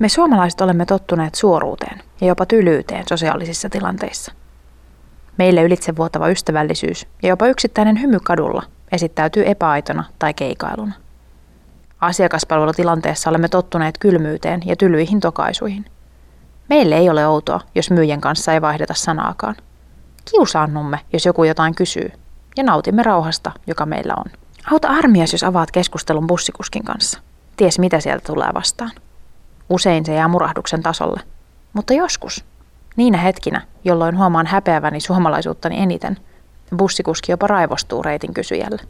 Me suomalaiset olemme tottuneet suoruuteen ja jopa tylyyteen sosiaalisissa tilanteissa. Meille ylitsevuotava ystävällisyys ja jopa yksittäinen hymy kadulla esittäytyy epäaitona tai keikailuna. Asiakaspalvelutilanteessa olemme tottuneet kylmyyteen ja tylyihin tokaisuihin. Meille ei ole outoa, jos myyjän kanssa ei vaihdeta sanaakaan. Kiusaannumme, jos joku jotain kysyy, ja nautimme rauhasta, joka meillä on. Auta armias, jos avaat keskustelun bussikuskin kanssa. Ties mitä sieltä tulee vastaan. Usein se jää murahduksen tasolle, mutta joskus, niinä hetkinä, jolloin huomaan häpeäväni suomalaisuuttani eniten, bussikuski jopa raivostuu reitin kysyjälle.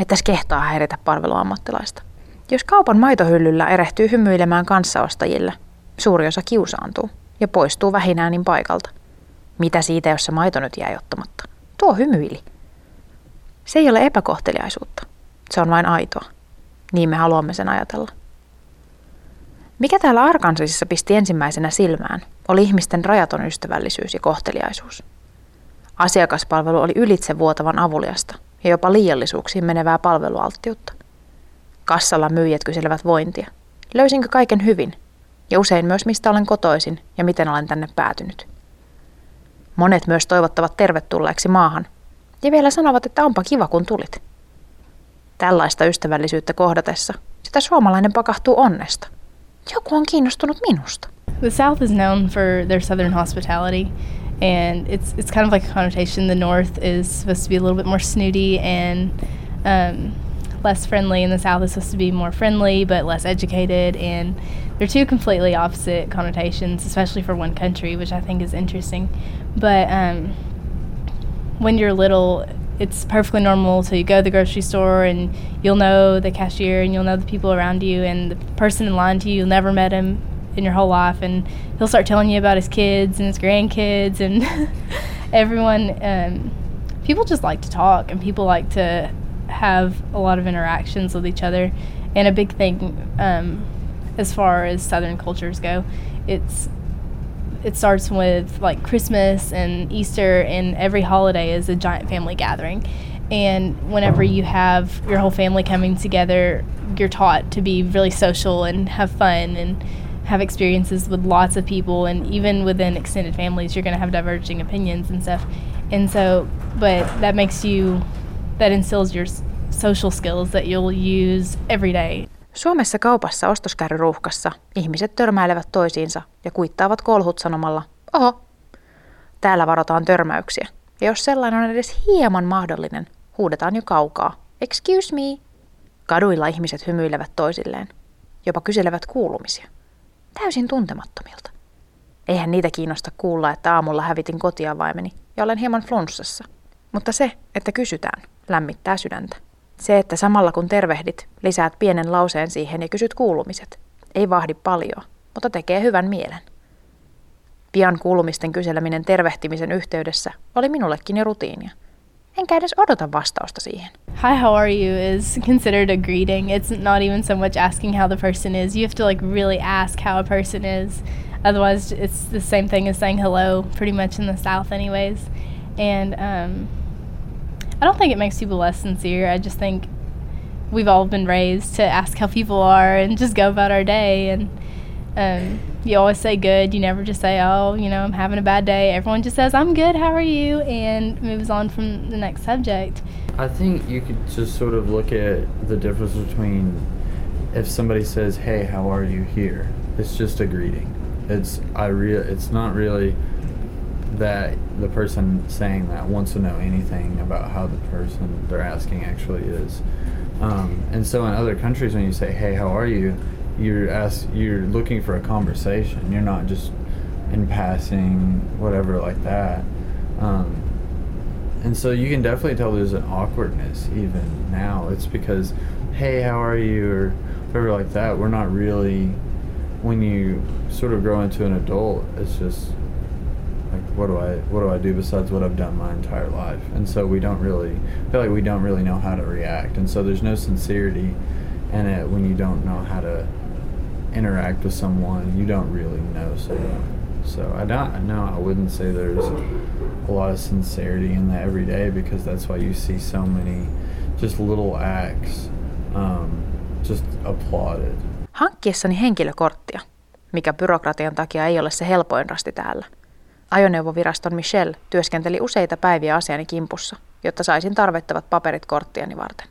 Ettäs kehtaa häiritä palveluammattilaista. Jos kaupan maitohyllyllä erehtyy hymyilemään kanssaostajille, suuri osa kiusaantuu ja poistuu vähinäänin paikalta. Mitä siitä, jos se maito nyt jäi ottamatta? Tuo hymyili. Se ei ole epäkohteliaisuutta. Se on vain aitoa. Niin me haluamme sen ajatella. Mikä täällä Arkansasissa pisti ensimmäisenä silmään, oli ihmisten rajaton ystävällisyys ja kohteliaisuus. Asiakaspalvelu oli ylitsevuotavan avuliasta ja jopa liiallisuuksiin menevää palvelualttiutta. Kassalla myyjät kyselevät vointia. Löysinkö kaiken hyvin? Ja usein myös mistä olen kotoisin ja miten olen tänne päätynyt. Monet myös toivottavat tervetulleeksi maahan ja vielä sanovat, että onpa kiva kun tulit. Tällaista ystävällisyyttä kohdatessa sitä suomalainen pakahtuu onnesta. Joku on kiinnostunut minusta. The South is known for their southern hospitality and it's kind of like a connotation. The North is supposed to be a little bit more snooty and less friendly, and the South is supposed to be more friendly but less educated, and they're two completely opposite connotations, especially for one country, which I think is interesting. But when you're little, it's perfectly normal to go to the grocery store and you'll know the cashier and you'll know the people around you, and the person in line to you, you'll never met him in your whole life, and he'll start telling you about his kids and his grandkids and everyone. People just like to talk and people like to have a lot of interactions with each other, and a big thing as far as southern cultures go, it starts with like Christmas and Easter, and every holiday is a giant family gathering, and whenever you have your whole family coming together, you're taught to be really social and have fun and have experiences with lots of people, and even within extended families you're going to have diverging opinions and stuff, and so but that makes you that instills your social skills that you'll use every day. Suomessa kaupassa ostoskärryruuhkassa ihmiset törmäilevät toisiinsa ja kuittaavat kolhut sanomalla, oho, täällä varotaan törmäyksiä. Ja jos sellainen on edes hieman mahdollinen, huudetaan jo kaukaa, excuse me. Kaduilla ihmiset hymyilevät toisilleen, jopa kyselevät kuulumisia, täysin tuntemattomilta. Eihän niitä kiinnosta kuulla, että aamulla hävitin kotiavaimeni ja olen hieman flunssassa. Mutta se, että kysytään, lämmittää sydäntä. Se, että samalla kun tervehdit, lisäät pienen lauseen siihen ja kysyt kuulumiset, ei vahdi paljon, mutta tekee hyvän mielen. Pian kuulumisten kyseleminen tervehtimisen yhteydessä oli minullekin jo rutiinia. Enkä edes odota vastausta siihen. Hi, how are you is considered a greeting. It's not even so much asking how the person is. You have to like really ask how a person is. Otherwise, it's the same thing as saying hello pretty much in the South anyways. And I don't think it makes people less sincere. I just think we've all been raised to ask how people are and just go about our day. And you always say good. You never just say, oh, you know, I'm having a bad day. Everyone just says, I'm good, how are you? And moves on from the next subject. I think you could just sort of look at the difference between if somebody says, hey, how are you here? It's just a greeting. It's not really that the person saying that wants to know anything about how the person they're asking actually is. And so in other countries, when you say, hey, how are you? You're looking for a conversation. You're not just in passing, whatever like that. And so you can definitely tell there's an awkwardness even now. It's because, hey, how are you? Or whatever like that. We're not really, when you sort of grow into an adult, it's just, what do I do besides what I've done my entire life? And so we don't really know how to react. And so there's no sincerity in it when you don't know how to interact with someone. You don't really know someone. So I wouldn't say there's a lot of sincerity in the everyday, because that's why you see so many just little acts just applauded. Hankkiessani henkilökorttia mikä byrokratian takia ei ole se helpoin rasti täällä. Ajoneuvoviraston Michelle työskenteli useita päiviä asiani kimpussa, jotta saisin tarvittavat paperit korttiani varten.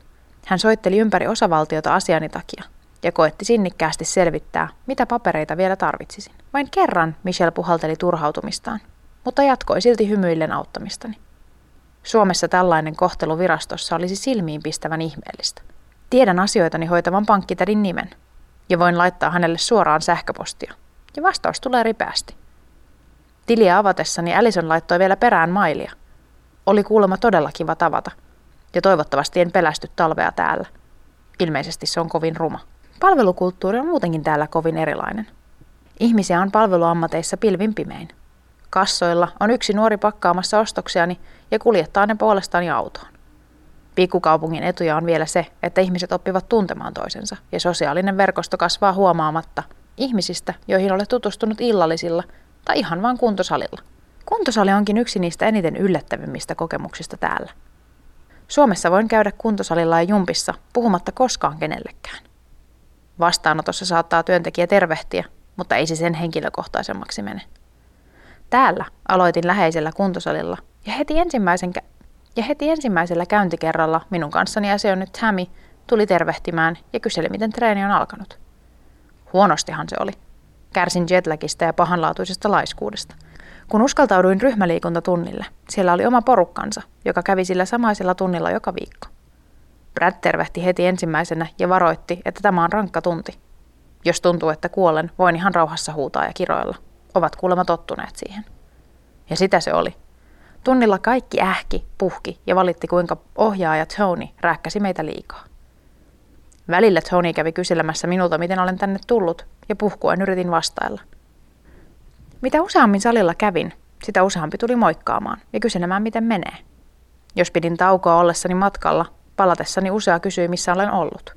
Hän soitteli ympäri osavaltiota asiani takia ja koetti sinnikkäästi selvittää, mitä papereita vielä tarvitsisin. Vain kerran Michelle puhalteli turhautumistaan, mutta jatkoi silti hymyillen auttamistani. Suomessa tällainen kohtelu virastossa olisi silmiinpistävän ihmeellistä. Tiedän asioitani hoitavan pankkitädin nimen ja voin laittaa hänelle suoraan sähköpostia. Ja vastaus tulee ripeästi. Tiliä avatessani Allison laittoi vielä perään mailia. Oli kuulemma todella kiva tavata. Ja toivottavasti en pelästy talvea täällä. Ilmeisesti se on kovin ruma. Palvelukulttuuri on muutenkin täällä kovin erilainen. Ihmisiä on palveluammateissa pilvin pimein. Kassoilla on yksi nuori pakkaamassa ostoksiani ja kuljettaa ne puolestani autoon. Pikkukaupungin etuja on vielä se, että ihmiset oppivat tuntemaan toisensa ja sosiaalinen verkosto kasvaa huomaamatta ihmisistä, joihin olet tutustunut illallisilla tai ihan vain kuntosalilla. Kuntosali onkin yksi niistä eniten yllättävimmistä kokemuksista täällä. Suomessa voin käydä kuntosalilla ja jumpissa puhumatta koskaan kenellekään. Vastaanotossa saattaa työntekijä tervehtiä, mutta ei se sen henkilökohtaisemmaksi mene. Täällä aloitin läheisellä kuntosalilla ja heti ensimmäisellä käyntikerralla minun kanssani asioinut Tammy tuli tervehtimään ja kyseli, miten treeni on alkanut. Huonostihan se oli. Kärsin jetlagista ja pahanlaatuisesta laiskuudesta. Kun uskaltauduin ryhmäliikuntatunnille, siellä oli oma porukkansa, joka kävi sillä samaisella tunnilla joka viikko. Brad tervehti heti ensimmäisenä ja varoitti, että tämä on rankka tunti. Jos tuntuu, että kuolen, voin ihan rauhassa huutaa ja kiroilla. Ovat kuulemma tottuneet siihen. Ja sitä se oli. Tunnilla kaikki ähki, puhki ja valitti, kuinka ohjaaja Tony rääkkäsi meitä liikaa. Välillä Tony kävi kyselemässä minulta, miten olen tänne tullut, ja puhkuen yritin vastailla. Mitä useammin salilla kävin, sitä useampi tuli moikkaamaan ja kyselemään, miten menee. Jos pidin taukoa ollessani matkalla, palatessani usea kysyi, missä olen ollut.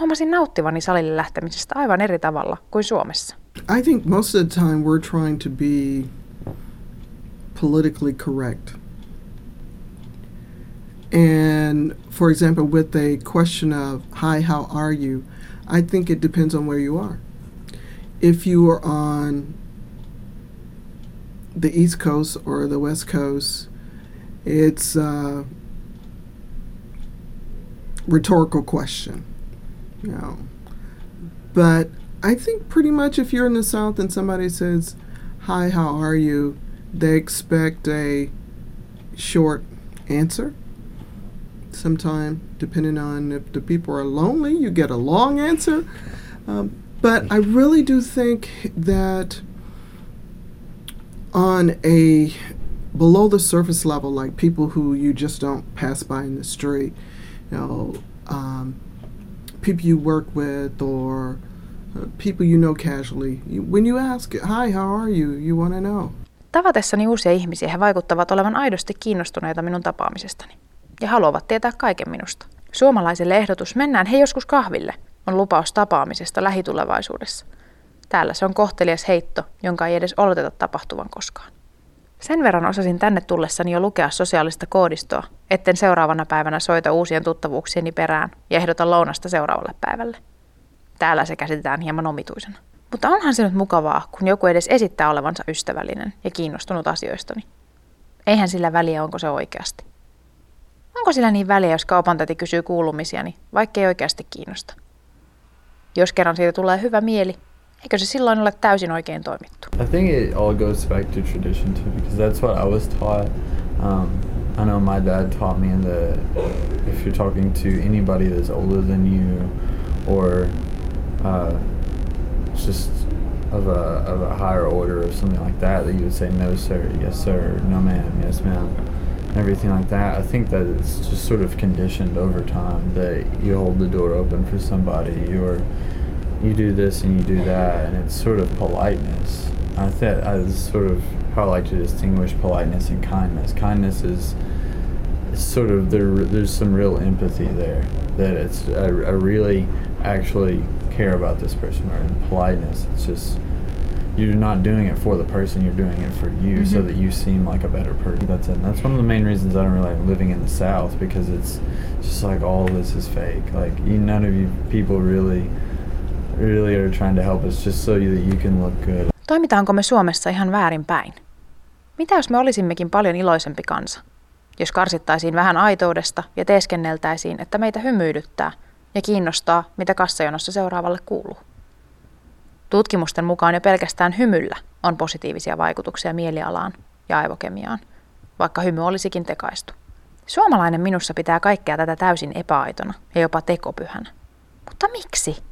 Huomasin nauttivani salille lähtemisestä aivan eri tavalla kuin Suomessa. I think most of the time we're trying to be politically correct. And for example, with a question of, hi, how are you? I think it depends on where you are. If you are on the East Coast or the West Coast, it's a rhetorical question, you know. But I think pretty much if you're in the South and somebody says, hi, how are you? They expect a short answer. Sometimes, depending on if the people are lonely, you get a long answer. But I really do think that on a below the surface level, like people who you just don't pass by in the street, you know, people you work with or people you know casually, when you ask, hi, how are you? You want to know. Tavatessani uusia ihmisiä he vaikuttavat olevan aidosti kiinnostuneita minun tapaamisestani ja haluavat tietää kaiken minusta. Suomalaiselle ehdotus mennään hei joskus kahville on lupaus tapaamisesta lähitulevaisuudessa. Täällä se on kohtelias heitto, jonka ei edes odoteta tapahtuvan koskaan. Sen verran osasin tänne tullessani jo lukea sosiaalista koodistoa, etten seuraavana päivänä soita uusien tuttavuuksieni perään ja ehdota lounasta seuraavalle päivälle. Täällä se käsitetään hieman omituisena. Mutta onhan se nyt mukavaa, kun joku edes esittää olevansa ystävällinen ja kiinnostunut asioistani. Eihän sillä väliä, onko se oikeasti. Onko sillä niin väliä, jos kaupantäti kysyy kuulumisiani, vaikka ei oikeasti kiinnosta? Jos kerran siitä tulee hyvä mieli, eikö se silloin ole täysin oikein toimittu? I think it all goes back to tradition too, because that's what I was taught. I know my dad taught me that if you're talking to anybody that's older than you or just of a higher order or something like that you would say no sir, yes sir, no ma'am, yes ma'am, and everything like that. I think that it's just sort of conditioned over time that you hold the door open for somebody or you do this and you do that, and it's sort of politeness. I think that's sort of how I like to distinguish politeness and kindness. Kindness is sort of there's some real empathy there that it's I really actually care about this person, or in politeness it's just you're not doing it for the person, you're doing it for you, mm-hmm. so that you seem like a better person. That's it. And that's one of the main reasons I don't really like living in the South, because it's just like all of this is fake, like none of you people really really are trying to help us just so that you can look good. Toimitaanko me Suomessa ihan väärinpäin? Mitä jos me olisimmekin paljon iloisempi kansa? Jos karsittaisiin vähän aitoudesta ja teeskenneltäisiin, että meitä hymyilyttää ja kiinnostaa, mitä kassajonossa seuraavalle kuuluu. Tutkimusten mukaan jo pelkästään hymyllä on positiivisia vaikutuksia mielialaan ja aivokemiaan, vaikka hymy olisikin tekaistu. Suomalainen minussa pitää kaikkea tätä täysin epäaitona ja jopa tekopyhänä. Mutta miksi?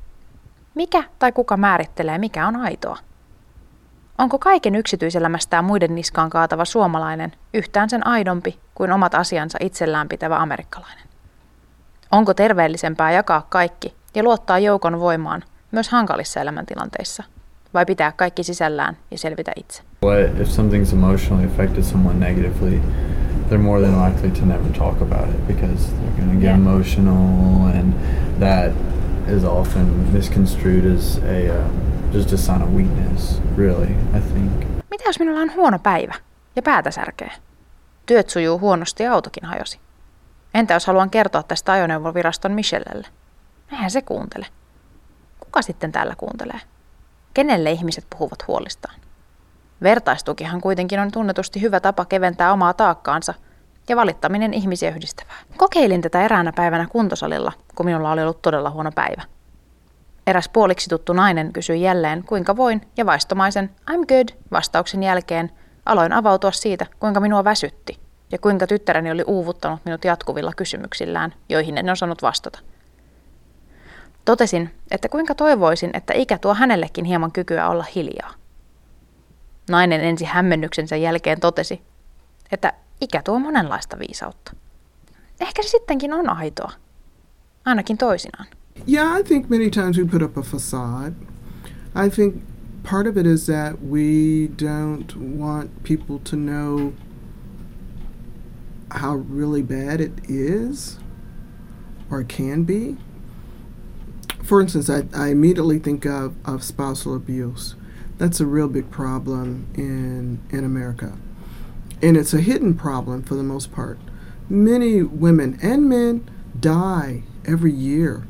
Mikä tai kuka määrittelee, mikä on aitoa? Onko kaiken yksityiselämästään muiden niskaan kaatava suomalainen yhtään sen aidompi kuin omat asiansa itsellään pitävä amerikkalainen? Onko terveellisempää jakaa kaikki ja luottaa joukon voimaan myös hankalissa elämäntilanteissa? Vai pitää kaikki sisällään ja selvitä itse? If something's emotionally affected someone negatively, they're more than likely to never talk about it because they're going to get emotional and that is often misconstrued as just a sign of weakness, really, I think. Mitä jos minulla on huono päivä ja päätä särkee? Työt sujuu huonosti ja autokin hajosi. Entä jos haluan kertoa tästä ajoneuvoviraston Michellelle? Eihän se kuuntele. Kuka sitten täällä kuuntelee? Kenelle ihmiset puhuvat huolistaan? Vertaistukihan kuitenkin on tunnetusti hyvä tapa keventää omaa taakkaansa ja valittaminen ihmisiä yhdistävää. Kokeilin tätä eräänä päivänä kuntosalilla, kun minulla oli ollut todella huono päivä. Eräs puoliksi tuttu nainen kysyi jälleen, kuinka voin, ja vaistomaisen I'm good vastauksen jälkeen aloin avautua siitä, kuinka minua väsytti ja kuinka tyttäreni oli uuvuttanut minut jatkuvilla kysymyksillään, joihin en osannut vastata. Totesin, että kuinka toivoisin, että ikä tuo hänellekin hieman kykyä olla hiljaa. Nainen ensi hämmennyksensä jälkeen totesi, että ikä tuo monenlaista viisautta. Ehkä se sittenkin on aitoa, ainakin toisinaan. Yeah, I think many times we put up a facade. I think part of it is that we don't want people to know how really bad it is or can be. For instance, I immediately think of spousal abuse. That's a real big problem in America. And it's a hidden problem for the most part. Many women and men die every year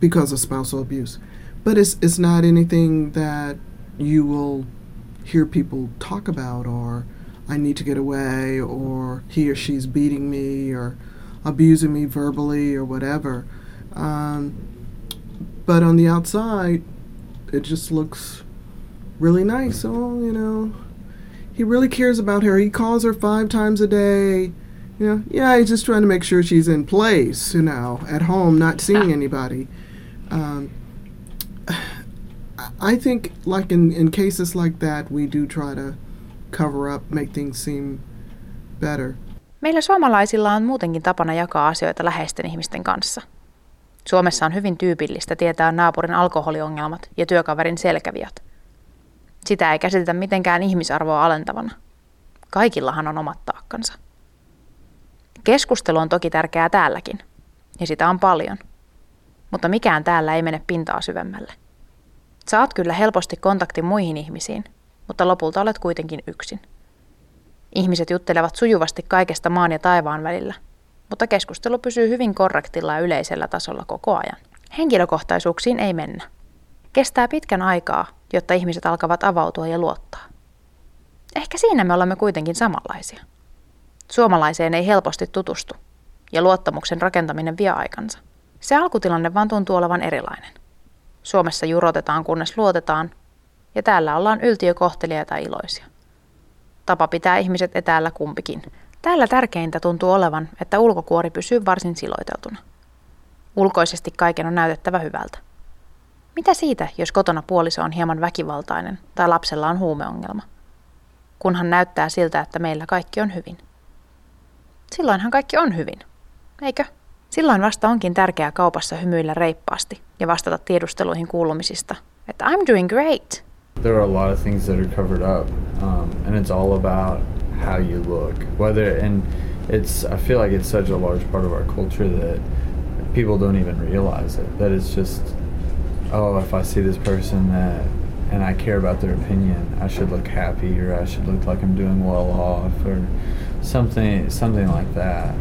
because of spousal abuse. But it's not anything that you will hear people talk about or I need to get away or he or she's beating me or abusing me verbally or whatever. But on the outside, it just looks really nice. Oh, you know, he really cares about her. He calls her 5 times a day. You know, yeah, he's just trying to make sure she's in place, you know, at home, not seeing anybody. I think, like in cases like that, we do try to cover up, make things seem better. Meillä suomalaisilla on muutenkin tapana jakaa asioita läheisten ihmisten kanssa. Suomessa on hyvin tyypillistä tietää naapurin alkoholiongelmat ja työkaverin selkäviat. Sitä ei käsitetä mitenkään ihmisarvoa alentavana. Kaikillahan on omat taakkansa. Keskustelu on toki tärkeää täälläkin, ja sitä on paljon. Mutta mikään täällä ei mene pintaa syvemmälle. Saat kyllä helposti kontaktin muihin ihmisiin, mutta lopulta olet kuitenkin yksin. Ihmiset juttelevat sujuvasti kaikesta maan ja taivaan välillä. Mutta keskustelu pysyy hyvin korrektilla ja yleisellä tasolla koko ajan. Henkilökohtaisuuksiin ei mennä. Kestää pitkän aikaa, jotta ihmiset alkavat avautua ja luottaa. Ehkä siinä me olemme kuitenkin samanlaisia. Suomalaiseen ei helposti tutustu, ja luottamuksen rakentaminen vie aikansa. Se alkutilanne vaan tuntuu olevan erilainen. Suomessa jurotetaan, kunnes luotetaan, ja täällä ollaan yltiökohteliaita iloisia. Tapa pitää ihmiset etäällä kumpikin. Täällä tärkeintä tuntuu olevan, että ulkokuori pysyy varsin siloiteltuna. Ulkoisesti kaiken on näytettävä hyvältä. Mitä siitä, jos kotona puoliso on hieman väkivaltainen tai lapsella on huumeongelma? Kunhan näyttää siltä, että meillä kaikki on hyvin. Silloinhan kaikki on hyvin, eikö? Silloin vasta onkin tärkeää kaupassa hymyillä reippaasti ja vastata tiedusteluihin kuulumisista, että I'm doing great. There are a lot of things that are covered up, and it's all about how you look. I feel like it's such a large part of our culture that people don't even realize it. That it's just, oh, if I see this person and I care about their opinion, I should look happy or I should look like I'm doing well off or something like that.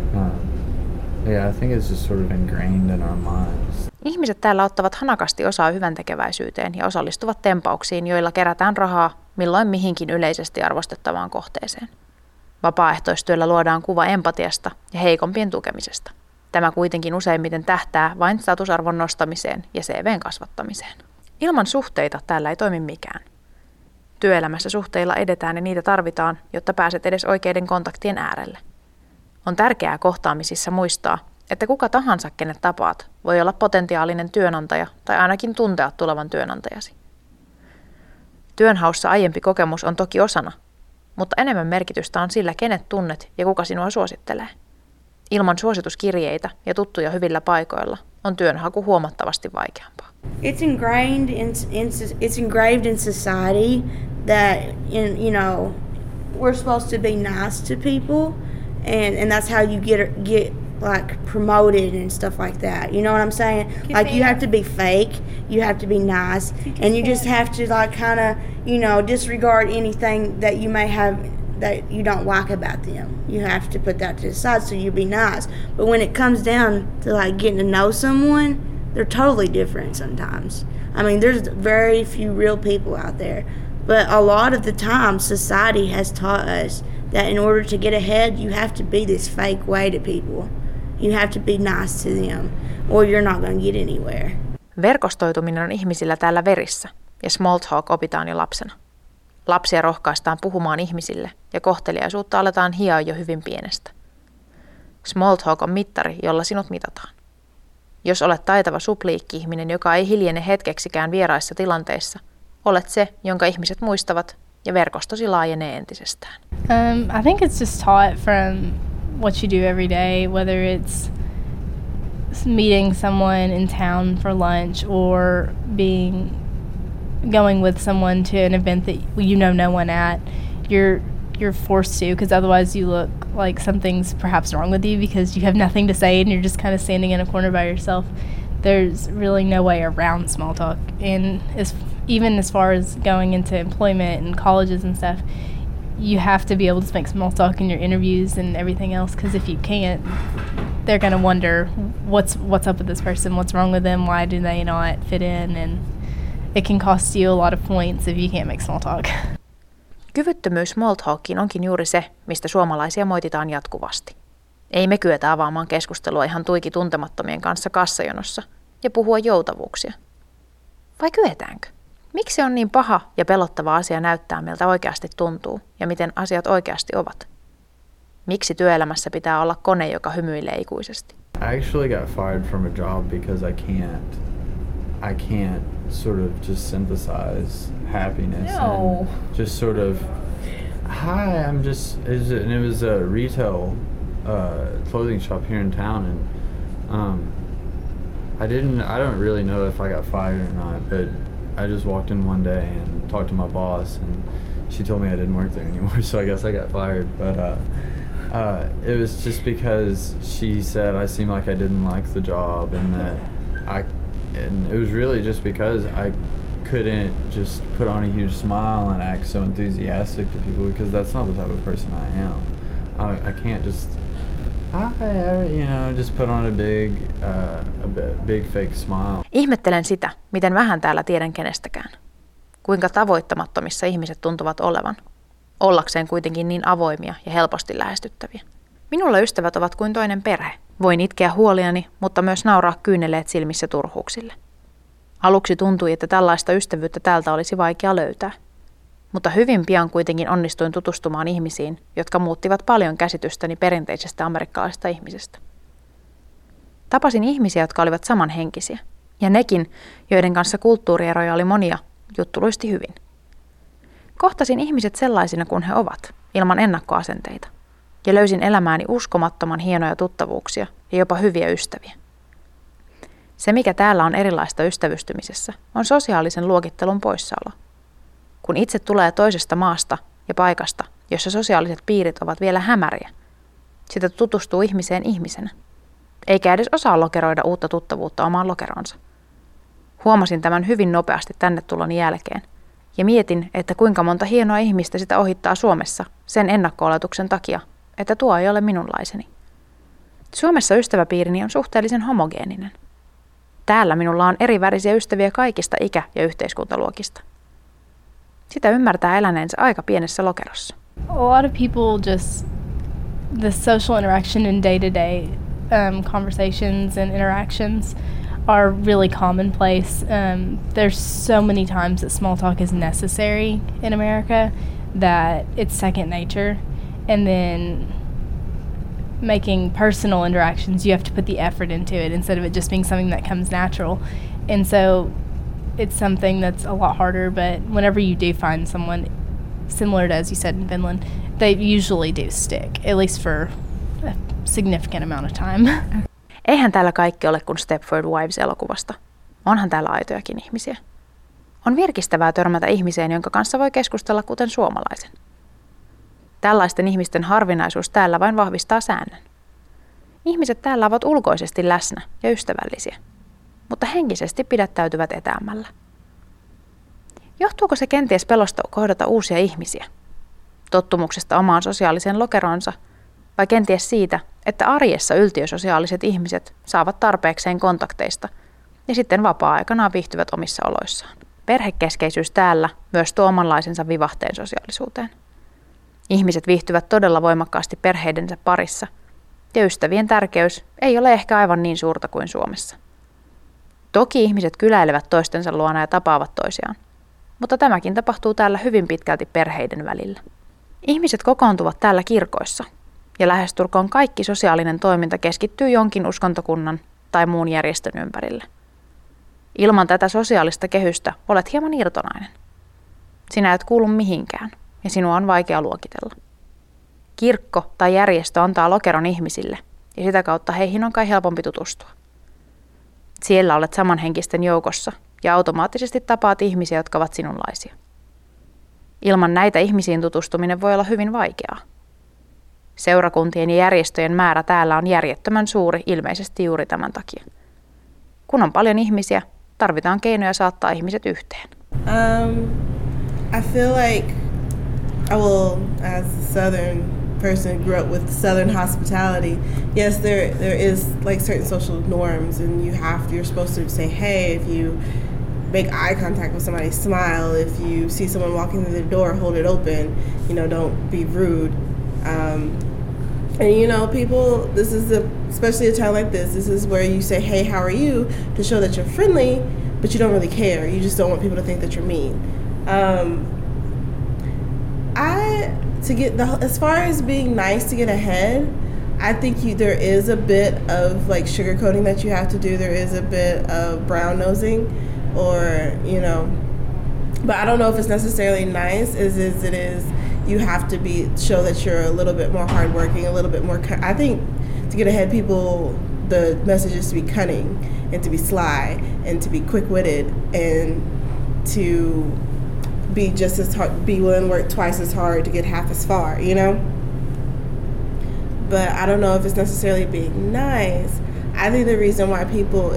Yeah, I think it's just sort of ingrained in our minds. Ihmiset täällä ottavat hanakasti osaa hyväntekeväisyyteen ja osallistuvat tempauksiin, joilla kerätään rahaa milloin mihinkin yleisesti arvostettavaan kohteeseen. Vapaaehtoistyöllä luodaan kuva empatiasta ja heikompien tukemisesta. Tämä kuitenkin useimmiten tähtää vain statusarvon nostamiseen ja CV:n kasvattamiseen. Ilman suhteita täällä ei toimi mikään. Työelämässä suhteilla edetään ja niitä tarvitaan, jotta pääset edes oikeiden kontaktien äärelle. On tärkeää kohtaamisissa muistaa, että kuka tahansa, kenet tapaat, voi olla potentiaalinen työnantaja tai ainakin tuntea tulevan työnantajasi. Työnhaussa aiempi kokemus on toki osana, mutta enemmän merkitystä on sillä, kenet tunnet ja kuka sinua suosittelee. Ilman suosituskirjeitä ja tuttuja hyvillä paikoilla on työnhaku huomattavasti vaikeampaa. It's engraved in society that we're supposed to be nice to people and that's how you get like promoted and stuff like that. You know what I'm saying? Like you have to be fake, you have to be nice, and you just have to like kind of, disregard anything that you may have that you don't like about them. You have to put that to the side so you be nice. But when it comes down to like getting to know someone, they're totally different sometimes. I mean, there's very few real people out there. But a lot of the time, society has taught us that in order to get ahead, you have to be this fake way to people. You have to be nice to them, or you're not going to get anywhere. Verkostoituminen on ihmisillä täällä verissä, ja small talk opitaan jo lapsena. Lapsia rohkaistaan puhumaan ihmisille ja kohteliaisuutta aletaan hioa jo hyvin pienestä. Small talk on mittari, jolla sinut mitataan. Jos olet taitava supliikki-ihminen, joka ei hiljene hetkeksikään vieraissa tilanteissa, olet se, jonka ihmiset muistavat ja verkostosi laajenee entisestään. I think it's just taught from what you do every day, whether it's meeting someone in town for lunch or going with someone to an event that no one at, you're forced to, because otherwise you look like something's perhaps wrong with you because you have nothing to say and you're just kind of standing in a corner by yourself. There's really no way around small talk, and even as far as going into employment and colleges and stuff, you have to be able to make small talk in your interviews and everything else, because if you can't, they're going to wonder what's up with this person, what's wrong with them, why do they not fit in, and it can cost you a lot of points if you can't make small talk. Kyvyttömyys small talkiin onkin juuri se, mistä suomalaisia moititaan jatkuvasti. Ei me kyetä avaamaan keskustelua ihan tuiki tuntemattomien kanssa kassajonossa ja puhua joutavuuksia. Vai kyetäänkö? Miksi on niin paha ja pelottava asia näyttää, miltä oikeasti tuntuu ja miten asiat oikeasti ovat? Miksi työelämässä pitää olla kone, joka hymyilee ikuisesti? I actually got fired from a job because I can't sort of just synthesize happiness. No. And just sort of, hi, I'm just, and it was a retail clothing shop here in town, and I don't really know if I got fired or not, but I just walked in one day and talked to my boss, and she told me I didn't work there anymore, so I guess I got fired, but it was just because she said I seemed like I didn't like the job, and that And it was really just because I couldn't just put on a huge smile and act so enthusiastic to people, because that's not the type of person I am. I can't just, just put on a big fake smile. Ihmettelen sitä, miten vähän täällä tiedän kenestäkään. Kuinka tavoittamattomissa ihmiset tuntuvat olevan. Ollakseen kuitenkin niin avoimia ja helposti lähestyttäviä. Minulla ystävät ovat kuin toinen perhe. Voin itkeä huoliani, mutta myös nauraa kyyneleet silmissä turhuuksille. Aluksi tuntui, että tällaista ystävyyttä täältä olisi vaikea löytää. Mutta hyvin pian kuitenkin onnistuin tutustumaan ihmisiin, jotka muuttivat paljon käsitystäni perinteisestä amerikkalaisesta ihmisestä. Tapasin ihmisiä, jotka olivat samanhenkisiä, ja nekin, joiden kanssa kulttuurieroja oli monia, juttuluisti hyvin. Kohtasin ihmiset sellaisina kuin he ovat, ilman ennakkoasenteita. Ja löysin elämääni uskomattoman hienoja tuttavuuksia ja jopa hyviä ystäviä. Se, mikä täällä on erilaista ystävystymisessä, on sosiaalisen luokittelun poissaolo. Kun itse tulee toisesta maasta ja paikasta, jossa sosiaaliset piirit ovat vielä hämäriä, sitä tutustuu ihmiseen ihmisenä, eikä edes osaa lokeroida uutta tuttavuutta omaan lokeronsa. Huomasin tämän hyvin nopeasti tänne tulon jälkeen, ja mietin, että kuinka monta hienoa ihmistä sitä ohittaa Suomessa sen ennakko-oletuksen takia, että tuo ei ole minunlaiseni. Suomessa ystäväpiirini on suhteellisen homogeeninen. Täällä minulla on erivärisiä ystäviä kaikista ikä- ja yhteiskuntaluokista. Sitä ymmärtää eläneensä aika pienessä lokerossa. A lot of people just the social interaction and day-to-day conversations and interactions are really commonplace. There's so many times that small talk is necessary in America that it's second nature. And then making personal interactions, you have to put the effort into it instead of it just being something that comes natural. And so it's something that's a lot harder, but whenever you do find someone similar to, as you said, in Finland, they usually do stick, at least for a significant amount of time. Eihän täällä kaikki ole kuin Stepford Wives-elokuvasta. Onhan täällä aitojakin ihmisiä. On virkistävää törmätä ihmiseen, jonka kanssa voi keskustella kuten suomalaisen. Tällaisten ihmisten harvinaisuus täällä vain vahvistaa säännön. Ihmiset täällä ovat ulkoisesti läsnä ja ystävällisiä, mutta henkisesti pidättäytyvät etäämmällä. Johtuuko se kenties pelosta kohdata uusia ihmisiä? Tottumuksesta omaan sosiaaliseen lokeronsa? Vai kenties siitä, että arjessa yltiösosiaaliset ihmiset saavat tarpeekseen kontakteista ja sitten vapaa-aikanaan viihtyvät omissa oloissaan? Perhekeskeisyys täällä myös tuo omanlaisensa vivahteen sosiaalisuuteen. Ihmiset viihtyvät todella voimakkaasti perheidensä parissa, ja ystävien tärkeys ei ole ehkä aivan niin suurta kuin Suomessa. Toki ihmiset kyläilevät toistensa luona ja tapaavat toisiaan, mutta tämäkin tapahtuu täällä hyvin pitkälti perheiden välillä. Ihmiset kokoontuvat täällä kirkoissa, ja lähestulkoon kaikki sosiaalinen toiminta keskittyy jonkin uskontokunnan tai muun järjestön ympärille. Ilman tätä sosiaalista kehystä olet hieman irtonainen. Sinä et kuulu mihinkään, ja sinua on vaikea luokitella. Kirkko tai järjestö antaa lokeron ihmisille, ja sitä kautta heihin on kai helpompi tutustua. Siellä olet samanhenkisten joukossa, ja automaattisesti tapaat ihmisiä, jotka ovat sinunlaisia. Ilman näitä ihmisiin tutustuminen voi olla hyvin vaikeaa. Seurakuntien ja järjestöjen määrä täällä on järjettömän suuri, ilmeisesti juuri tämän takia. Kun on paljon ihmisiä, tarvitaan keinoja saattaa ihmiset yhteen. I feel like I will, as a southern person, grew up with southern hospitality. Yes, there is like certain social norms, and you're supposed to say hey if you make eye contact with somebody, smile if you see someone walking through the door, hold it open. You know, don't be rude. And you know, people, this is especially a town like this. This is where you say, "Hey, how are you?" to show that you're friendly, but you don't really care. You just don't want people to think that you're mean. As far as being nice to get ahead, I think there is a bit of like sugarcoating that you have to do. There is a bit of brown nosing, or you know, but I don't know if it's necessarily nice as it is. You have to show that you're a little bit more hardworking, a little bit more. I think to get ahead, people, the message is to be cunning and to be sly and to be quick-witted and to be just as hard, be willing to work twice as hard to get half as far, you know? But I don't know if it's necessarily being nice. I think the reason why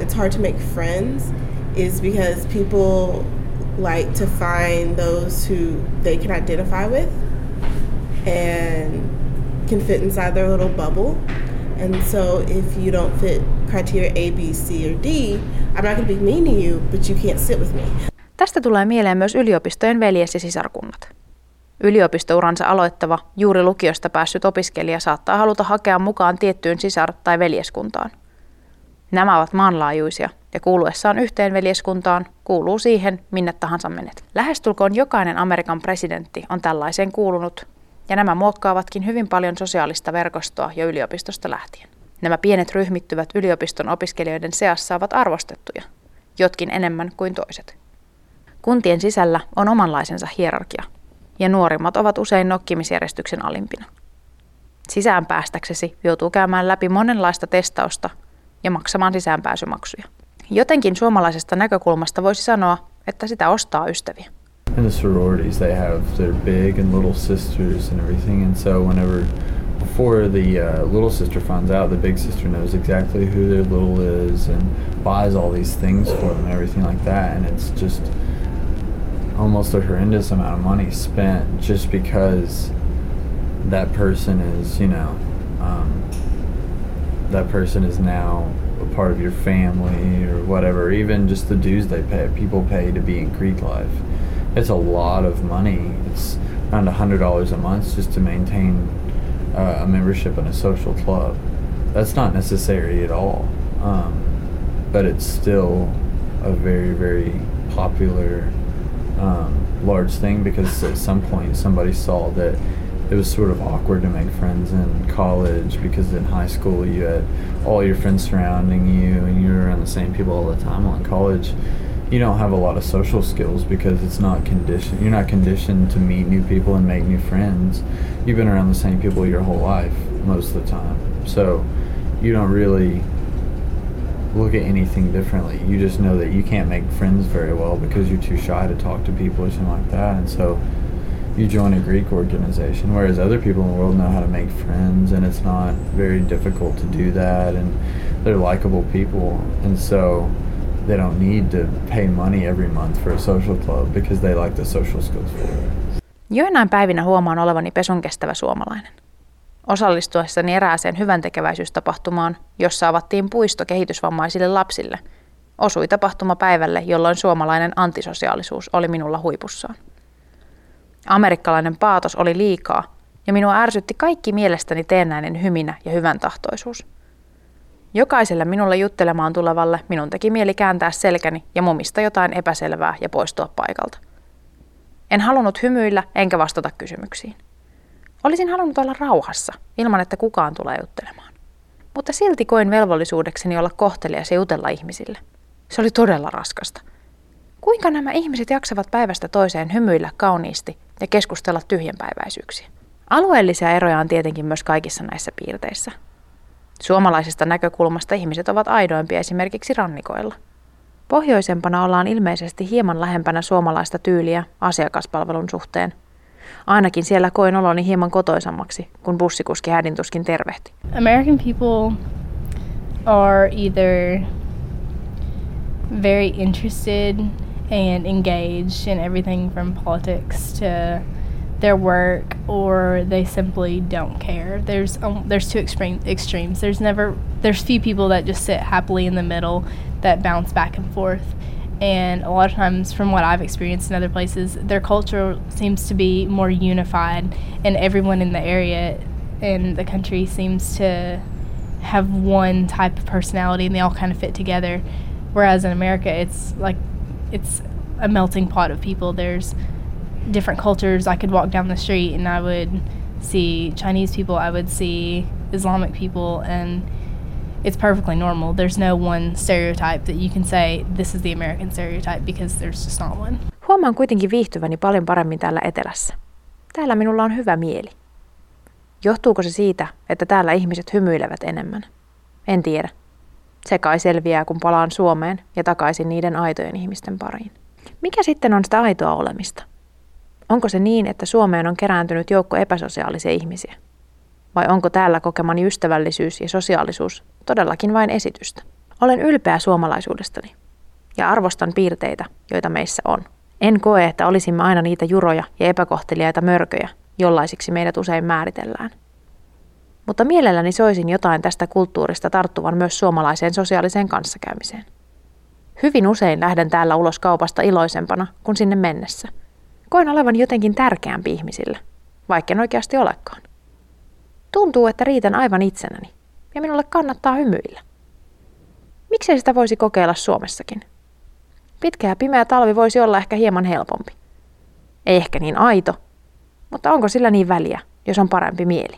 it's hard to make friends is because people like to find those who they can identify with and can fit inside their little bubble. And so if you don't fit criteria A, B, C or D, I'm not going to be mean to you, but you can't sit with me. Tästä tulee mieleen myös yliopistojen veljes- ja sisarkunnat. Yliopistouransa aloittava, juuri lukiosta päässyt opiskelija saattaa haluta hakea mukaan tiettyyn sisar- tai veljeskuntaan. Nämä ovat maanlaajuisia, ja kuuluessaan yhteen veljeskuntaan kuuluu siihen, minne tahansa menet. Lähestulkoon jokainen Amerikan presidentti on tällaiseen kuulunut, ja nämä muokkaavatkin hyvin paljon sosiaalista verkostoa jo yliopistosta lähtien. Nämä pienet ryhmittyvät yliopiston opiskelijoiden seassa ovat arvostettuja, jotkin enemmän kuin toiset. Kuntien sisällä on omanlaisensa hierarkia, ja nuorimmat ovat usein nokkimisjärjestyksen alimpina. Sisään päästäksesi joutuu käymään läpi monenlaista testausta ja maksamaan sisäänpääsymaksuja. Jotenkin suomalaisesta näkökulmasta voisi sanoa, että sitä ostaa ystäviä. And the sororities they have, their big and little sisters and everything, and so whenever before the little sister finds out, the big sister knows exactly who their little is and buys all these things for them and everything like that, and it's just almost a horrendous amount of money spent just because that person is, you know, that person is now a part of your family or whatever. Even just the dues they pay, people pay to be in Creek Life. It's a lot of money. It's around $100 a month just to maintain a membership in a social club. That's not necessary at all, but it's still a very, very popular large thing, because at some point somebody saw that it was sort of awkward to make friends in college, because in high school you had all your friends surrounding you and you were around the same people all the time. Well, in college you don't have a lot of social skills because it's not conditioned. You're not conditioned to meet new people and make new friends. You've been around the same people your whole life most of the time, so you don't really look at anything differently. You just know that you can't make friends very well because you're too shy to talk to people or something like that, and so you join a Greek organization, whereas other people in the world know how to make friends, and it's not very difficult to do that, and they're likable people, and so they don't need to pay money every month for a social club because they like the social skills for it. Joinain päivinä huomaan olevani pesunkestävä suomalainen. Osallistuessani erääseen hyväntekeväisyystapahtumaan, jossa avattiin puisto kehitysvammaisille lapsille, osui tapahtuma päivälle, jolloin suomalainen antisosiaalisuus oli minulla huipussaan. Amerikkalainen paatos oli liikaa, ja minua ärsytti kaikki mielestäni teennäinen hyminä ja hyväntahtoisuus. Jokaiselle minulle juttelemaan tulevalle minun teki mieli kääntää selkäni ja mumista jotain epäselvää ja poistua paikalta. En halunnut hymyillä enkä vastata kysymyksiin. Olisin halunnut olla rauhassa, ilman että kukaan tulee juttelemaan. Mutta silti koin velvollisuudekseni olla kohtelias ja jutella ihmisille. Se oli todella raskasta. Kuinka nämä ihmiset jaksavat päivästä toiseen hymyillä kauniisti ja keskustella tyhjänpäiväisyyksiä? Alueellisia eroja on tietenkin myös kaikissa näissä piirteissä. Suomalaisesta näkökulmasta ihmiset ovat aidoimpia esimerkiksi rannikoilla. Pohjoisempana ollaan ilmeisesti hieman lähempänä suomalaista tyyliä asiakaspalvelun suhteen. Ainakin siellä koin oloni hieman kotoisammaksi, kun bussikuski hädintuskin tervehti. American people are either very interested and engaged in everything from politics to their work, or they simply don't care. There's two extremes. There's few people that just sit happily in the middle that bounce back and forth. And a lot of times, from what I've experienced in other places, their culture seems to be more unified, and everyone in the area and the country seems to have one type of personality, and they all kind of fit together. Whereas in America, it's a melting pot of people. There's different cultures. I could walk down the street and I would see Chinese people, I would see Islamic people, and it's perfectly normal. There's no one stereotype that you can say this is the American stereotype, because there's just not one. Huomaan kuitenkin viihtyväni paljon paremmin täällä etelässä. Täällä minulla on hyvä mieli. Johtuuko se siitä, että täällä ihmiset hymyilevät enemmän? En tiedä. Se kai selviää, kun palaan Suomeen ja takaisin niiden aitojen ihmisten pariin. Mikä sitten on sitä aitoa olemista? Onko se niin, että Suomeen on kerääntynyt joukko epäsosiaalisia ihmisiä? Vai onko täällä kokemani ystävällisyys ja sosiaalisuus todellakin vain esitystä? Olen ylpeä suomalaisuudestani ja arvostan piirteitä, joita meissä on. En koe, että olisimme aina niitä juroja ja epäkohteliaita mörköjä, jollaisiksi meidät usein määritellään. Mutta mielelläni soisin jotain tästä kulttuurista tarttuvan myös suomalaiseen sosiaaliseen kanssakäymiseen. Hyvin usein lähden täällä ulos kaupasta iloisempana kuin sinne mennessä. Koen olevan jotenkin tärkeämpi ihmisille, vaikka en oikeasti olekaan. Tuntuu, että riitän aivan itsenäni, ja minulle kannattaa hymyillä. Miksei sitä voisi kokeilla Suomessakin? Pitkä ja pimeä talvi voisi olla ehkä hieman helpompi. Ei ehkä niin aito, mutta onko sillä niin väliä, jos on parempi mieli?